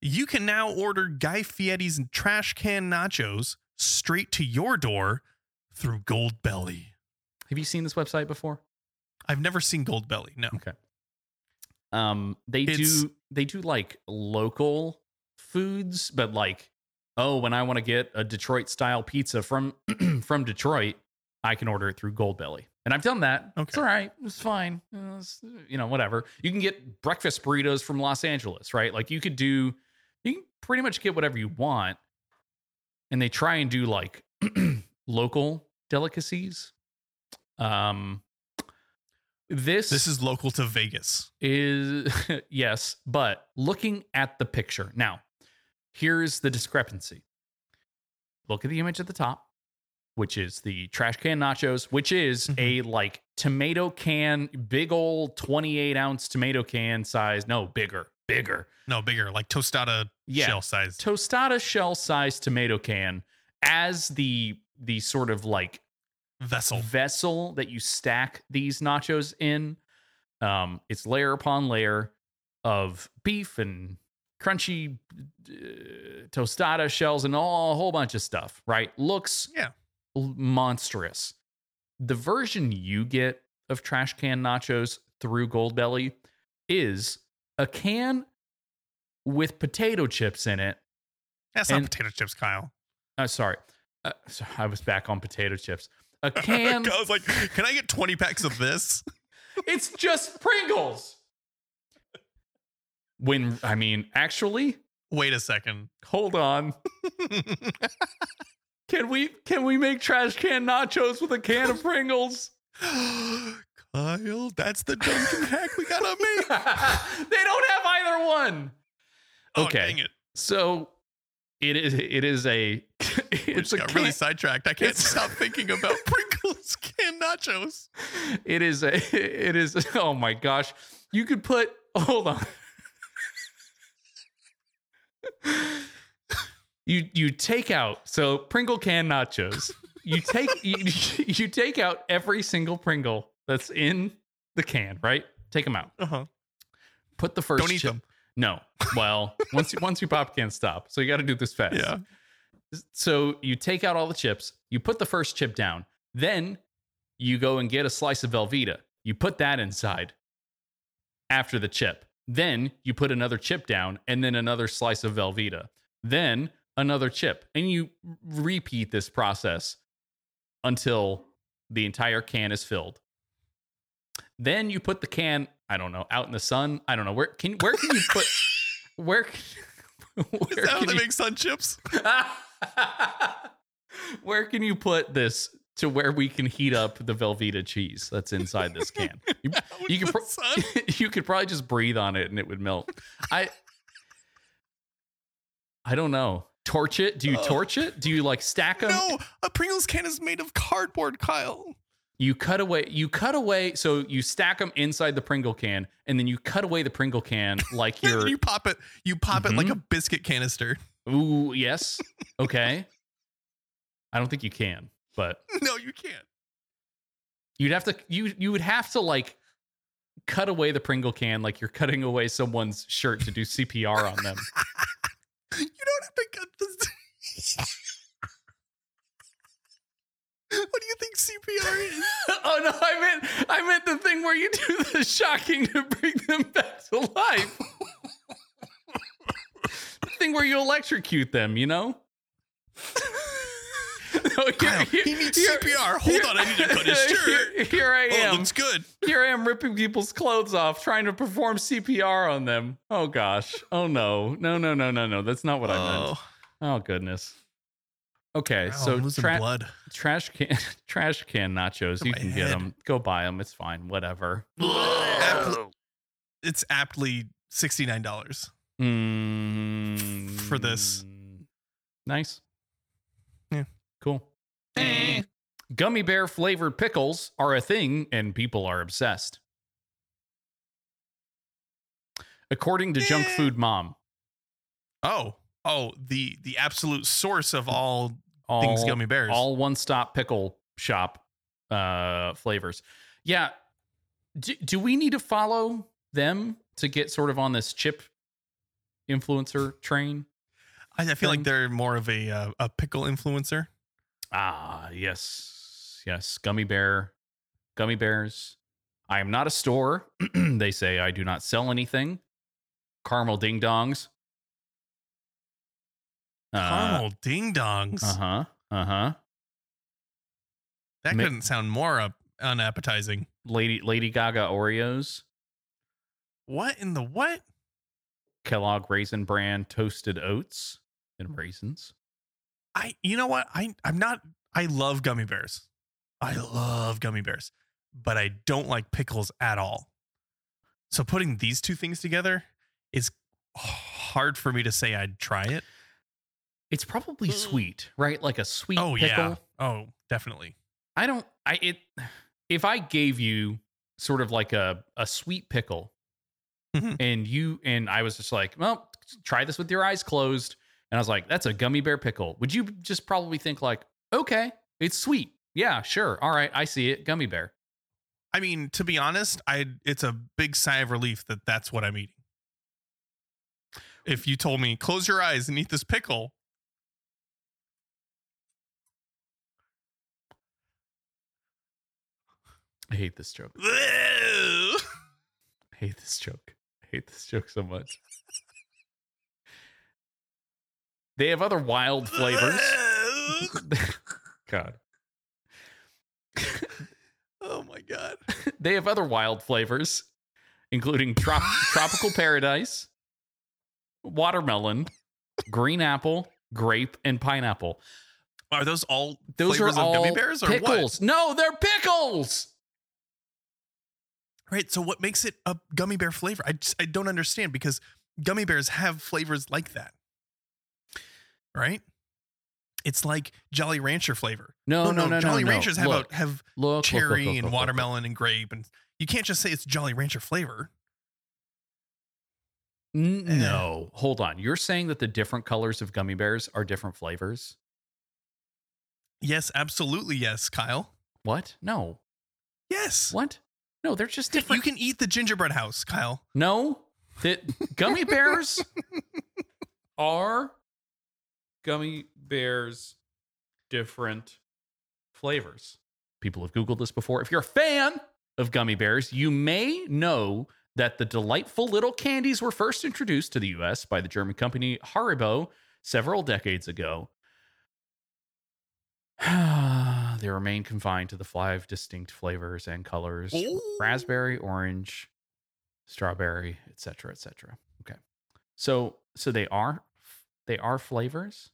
You can now order Guy Fieri's trash can nachos straight to your door through Gold Belly. Have you seen this website before? I've never seen Gold Belly. No. Okay. Um, they it's, do they do like local foods, but like, oh, when I want to get a Detroit style pizza from from Detroit, I can order it through Gold Belly, and I've done that. Okay. It's all right. It's fine. It's, you know, whatever. You can get breakfast burritos from Los Angeles, right? Like you could do, you can pretty much get whatever you want, and they try and do like local delicacies. Um. This this is local to Vegas. Is yes, but looking at the picture. Now, here's the discrepancy. Look at the image at the top, which is the trash can nachos, which is mm-hmm. a like tomato can, big old twenty-eight ounce tomato can size. No, bigger, bigger. No, bigger, like tostada yeah, shell size. Tostada shell size tomato can as the the sort of like vessel vessel that you stack these nachos in. Um, it's layer upon layer of beef and crunchy uh, tostada shells and all, a whole bunch of stuff, right? Looks yeah. monstrous. The version you get of trash can nachos through Gold Belly is a can with potato chips in it. That's and, not potato chips, Kyle. Uh, sorry. Uh, sorry. I was back on potato chips. A can. I was like, can I get twenty packs of this? It's just Pringles. When, I mean, actually. Wait a second. Hold on. Can we can we make trash can nachos with a can of Pringles? Kyle, that's the Dunkin' hack we gotta make. They don't have either one. Oh, okay. Dang it. So it is it is a it's we just a got can, really sidetracked. I can't stop thinking about Pringles can nachos. It is a it is oh my gosh. You could put hold on. You you take out, so Pringle can nachos. You take you, you take out every single Pringle that's in the can, right? Take them out. Uh huh. Put the first. Don't eat chip. Them. No. Well, once you, once you pop, can't stop. So you got to do this fast. Yeah. So you take out all the chips. You put the first chip down. Then you go and get a slice of Velveeta. You put that inside. After the chip, then you put another chip down, and then another slice of Velveeta. Then another chip, and you repeat this process until the entire can is filled. Then you put the can, I don't know, out in the sun. I don't know where can where can you put where? where Is that how they you, make sun chips? Where can you put this to where we can heat up the Velveeta cheese that's inside this can? You, you could pro- you could probably just breathe on it and it would melt. I I don't know. Torch it? Do you uh, torch it? Do you like stack them? No, a Pringles can is made of cardboard, Kyle. You cut away. You cut away. So you stack them inside the Pringle can, and then you cut away the Pringle can like you're. You pop it. You pop mm-hmm. it like a biscuit canister. Ooh, yes. Okay. I don't think you can, but no, you can't. You'd have to. You you would have to like cut away the Pringle can like you're cutting away someone's shirt to do C P R on them. You don't have to cut this. What do you think C P R is? Oh no, I meant I meant the thing where you do the shocking to bring them back to life. The thing where you electrocute them, you know? No, here, Kyle, here, he needs here, C P R. Hold here, on, I need to cut his shirt. Here, here I am. Oh, looks good. Here I am ripping people's clothes off, trying to perform C P R on them. Oh, gosh. Oh, no. No, no, no, no, no. That's not what oh. I meant. Oh, goodness. Okay, wow, so tra- blood. trash can trash can nachos. You can head. get them. Go buy them. It's fine. Whatever. Aptly, it's aptly sixty-nine dollars mm, for this. Nice. Cool. Eh. Gummy bear flavored pickles are a thing and people are obsessed. According to eh. Junk Food Mom. Oh, oh, the, the absolute source of all, all things gummy bears. All one-stop pickle shop uh, flavors. Yeah. Do, do we need to follow them to get sort of on this chip influencer train? I, I feel thing? like they're more of a uh, a pickle influencer. Ah, yes. Yes. Gummy bear. Gummy bears. I am not a store. They say I do not sell anything. Caramel ding dongs. Caramel uh, ding dongs. Uh-huh. Uh-huh. That Ma- couldn't sound more up- unappetizing. Lady Lady Gaga Oreos. What in the what? Kellogg Raisin Bran toasted oats and raisins. I, you know what? I, I'm not, I love gummy bears. I love gummy bears, but I don't like pickles at all. So putting these two things together is hard for me to say I'd try it. It's probably sweet, right? Like a sweet oh, pickle. Yeah. Oh, definitely. I don't, I, it, if I gave you sort of like a, a sweet pickle mm-hmm. and you, and I was just like, well, try this with your eyes closed. And I was like, that's a gummy bear pickle. Would you just probably think like, okay, it's sweet, yeah, sure. All right. I see it. Gummy bear. I mean, to be honest, I it's a big sigh of relief that that's what I'm eating. If you told me, close your eyes and eat this pickle. I hate this joke. I hate this joke. I hate this joke so much. They have other wild flavors. God. Oh my God. They have other wild flavors, including trop- tropical paradise, watermelon, green apple, grape, and pineapple. Are those all those flavors are all of gummy bears or pickles? What? No, they're pickles. Right. So what makes it a gummy bear flavor? I just, I don't understand, because gummy bears have flavors like that. Right. It's like Jolly Rancher flavor. No, no, no, no, no Jolly no, Ranchers no. have look, a, have look, cherry look, look, look, and look, watermelon look, look. and grape, and you can't just say it's Jolly Rancher flavor. No, eh. Hold on. You're saying that the different colors of gummy bears are different flavors? Yes, absolutely. Yes, Kyle. What? No. Yes. What? No, they're just different. You can eat the gingerbread house, Kyle. No, the gummy bears are gummy bears, different flavors. People have Googled this before. If you're a fan of gummy bears, you may know that the delightful little candies were first introduced to the U S by the German company Haribo several decades ago. They remain confined to the five distinct flavors and colors: Ooh. raspberry, orange, strawberry, et cetera, et cetera. Okay, so so they are they are flavors.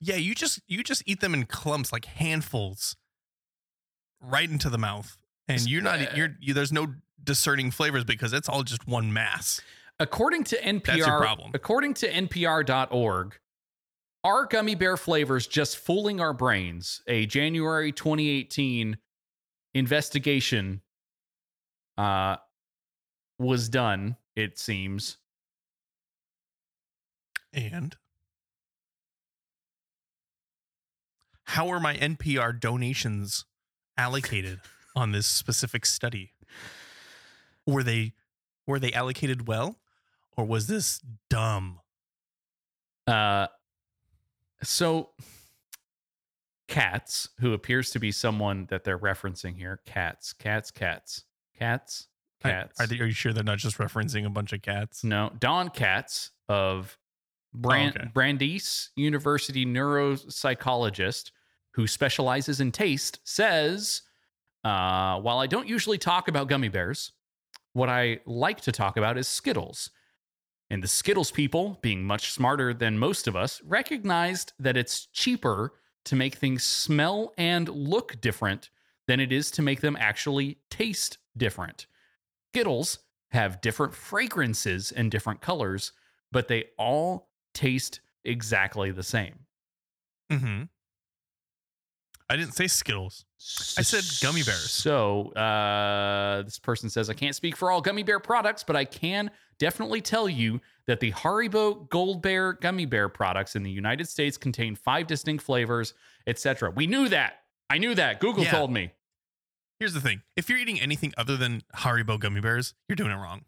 Yeah, you just you just eat them in clumps, like handfuls, right into the mouth, and you're not you're you, there's no discerning flavors because it's all just one mass. According to N P R, that's your problem. According to N P R dot org. Are gummy bear flavors just fooling our brains? A January twenty eighteen investigation uh, was done, it seems. And? How are my N P R donations allocated on this specific study? Were they, were they allocated well? Or was this dumb? Uh... So, Katz, who appears to be someone that they're referencing here, Katz, Katz, Katz, Katz, Katz. Are, are, they, are you sure they're not just referencing a bunch of cats? No, Don Katz of Brand, oh, okay. Brandeis University neuropsychologist who specializes in taste, says, uh, while I don't usually talk about gummy bears, what I like to talk about is Skittles. And the Skittles people, being much smarter than most of us, recognized that it's cheaper to make things smell and look different than it is to make them actually taste different. Skittles have different fragrances and different colors, but they all taste exactly the same. Mm-hmm. I didn't say Skittles. I said gummy bears. So uh, this person says, I can't speak for all gummy bear products, but I can definitely tell you that the Haribo Gold Bear gummy bear products in the United States contain five distinct flavors, et cetera. We knew that. I knew that. Google yeah. told me. Here's the thing. If you're eating anything other than Haribo gummy bears, you're doing it wrong.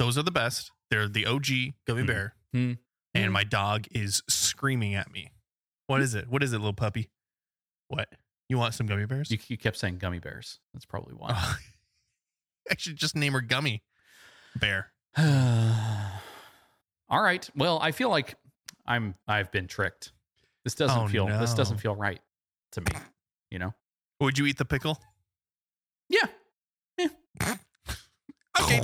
Those are the best. They're the O G gummy mm. bear. Mm. And my dog is screaming at me. What is it? What is it, little puppy? What? You want some gummy bears? You, you kept saying gummy bears. That's probably why. Uh, I should just name her Gummy Bear. All right. Well, I feel like I'm I've been tricked. This doesn't oh, feel no. this doesn't feel right to me, you know? Would you eat the pickle? Yeah. yeah. Okay.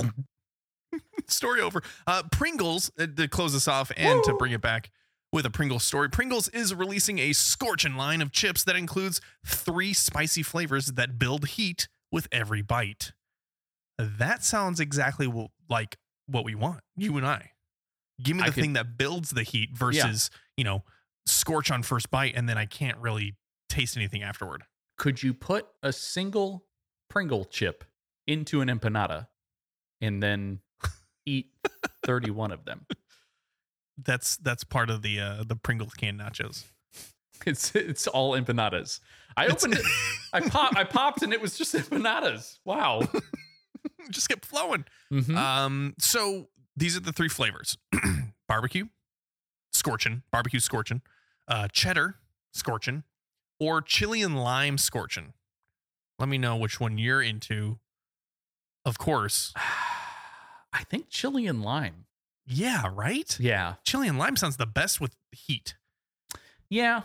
Story over. Uh, Pringles, uh, to close this off and Woo! to bring it back. With a Pringles story, Pringles is releasing a scorching line of chips that includes three spicy flavors that build heat with every bite. That sounds exactly what, like what we want, you and I. Give me the I thing could, that builds the heat versus, yeah. you know, scorch on first bite and then I can't really taste anything afterward. Could you put a single Pringle chip into an empanada and then eat thirty-one of them? That's that's part of the uh, the Pringles canned nachos. It's it's all empanadas. I opened it's- it. I pop. I popped, and it was just empanadas. Wow. Just kept flowing. Mm-hmm. Um. So these are the three flavors: barbecue, scorchin', barbecue scorchin', uh, cheddar scorchin', or chili and lime scorchin'. Let me know which one you're into. Of course. I think chili and lime. Yeah. Right. Yeah. Chili and lime sounds the best with heat. Yeah.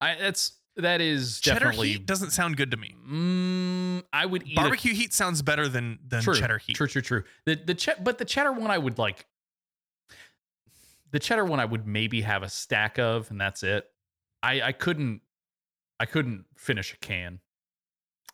I, that's that is cheddar definitely heat doesn't sound good to me. Mm, I would eat barbecue a, heat sounds better than than true, cheddar heat. True, true, true. The the che- but the cheddar one I would like. The cheddar one I would maybe have a stack of, and that's it. I I couldn't I couldn't finish a can.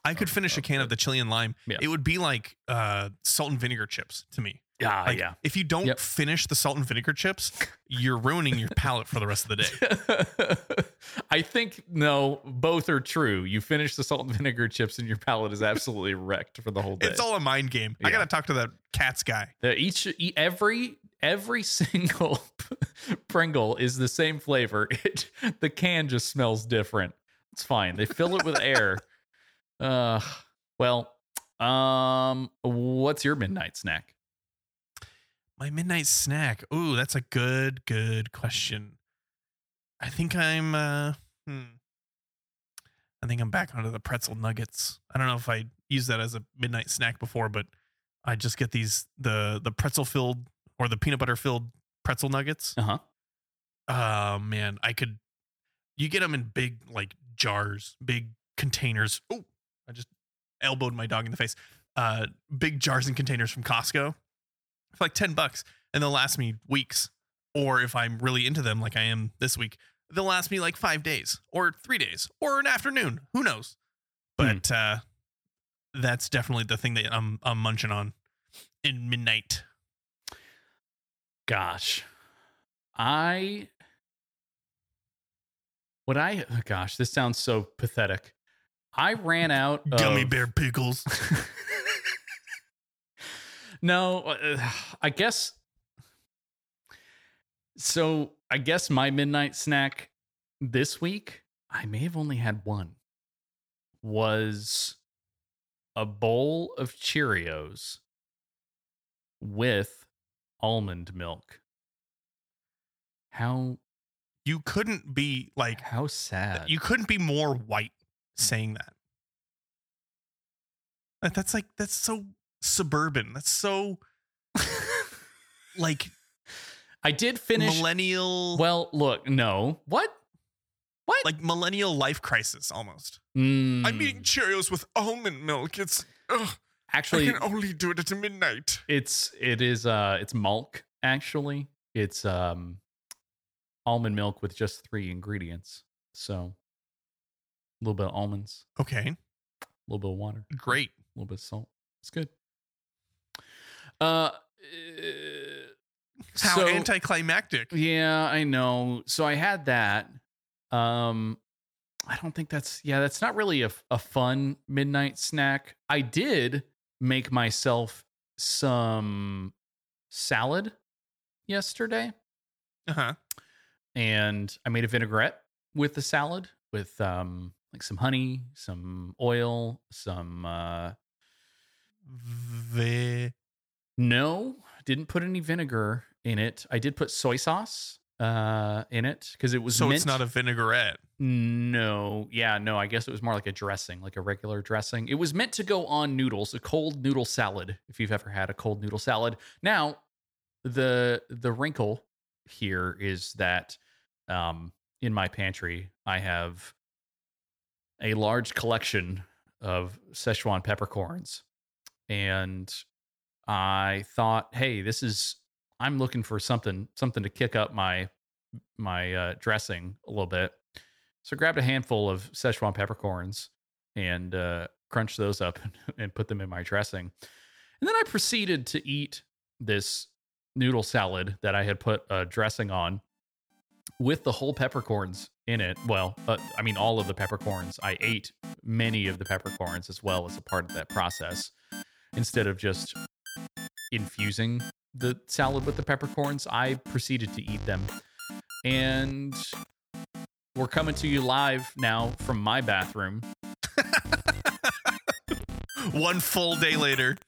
I could finish a can of the chili and lime. Yeah. It would be like uh, salt and vinegar chips to me. Yeah, like, yeah. If you don't yep. finish the salt and vinegar chips, you're ruining your palate for the rest of the day. I think, no, both are true. You finish the salt and vinegar chips and your palate is absolutely wrecked for the whole day. It's all a mind game. Yeah. I got to talk to that Cats guy. The each, every, every single Pringle is the same flavor. It, the can just smells different. It's fine. They fill it with air. Uh, well, um, what's your midnight snack? My midnight snack. Ooh, that's a good, good question. I think I'm, uh, hmm. I think I'm back onto the pretzel nuggets. I don't know if I used that as a midnight snack before, but I just get these, the, the pretzel filled or the peanut butter filled pretzel nuggets. Uh huh. Uh, man, I could, you get them in big, like jars, big containers. Ooh, I just elbowed my dog in the face. Uh, big jars and containers from Costco. For like ten bucks, and they'll last me weeks. Or if I'm really into them, like I am this week, they'll last me like five days or three days or an afternoon. Who knows? But mm. uh, that's definitely the thing that I'm, I'm munching on in midnight. Gosh, I. What I. Oh gosh, this sounds so pathetic. I ran out of gummy bear pickles. No, uh, I guess. So I guess my midnight snack this week, I may have only had one, was a bowl of Cheerios with almond milk. How you couldn't be like, how sad you couldn't be more white saying that. That's like, that's so suburban. That's so like I did finish millennial. Well, look, no, what, what, like millennial life crisis almost. Mm. I'm eating Cheerios with almond milk. It's ugh, actually I can only do it at midnight. It's it is uh it's milk actually. It's um almond milk with just three ingredients. So a little bit of almonds, okay, a little bit of water, great, a little bit of salt. It's good. Uh, How so, anticlimactic. Yeah, I know. So I had that. Um, I don't think that's, yeah, that's not really a, a fun midnight snack. I did make myself some salad yesterday. Uh-huh. And I made a vinaigrette with the salad with um like some honey, some oil, some uh the No, didn't put any vinegar in it. I did put soy sauce uh, in it because it was so meant- it's not a vinaigrette. No, yeah, no. I guess it was more like a dressing, like a regular dressing. It was meant to go on noodles, a cold noodle salad. If you've ever had a cold noodle salad, now the the wrinkle here is that um, in my pantry I have a large collection of Sichuan peppercorns, and I thought, hey, this is, I'm looking for something, something to kick up my, my uh, dressing a little bit. So I grabbed a handful of Sichuan peppercorns and uh, crunched those up and, and put them in my dressing. And then I proceeded to eat this noodle salad that I had put a dressing on with the whole peppercorns in it. Well, uh, I mean, all of the peppercorns. I ate many of the peppercorns as well as a part of that process instead of just infusing the salad with the peppercorns. I proceeded to eat them, and We're coming to you live now from my bathroom. One full day later.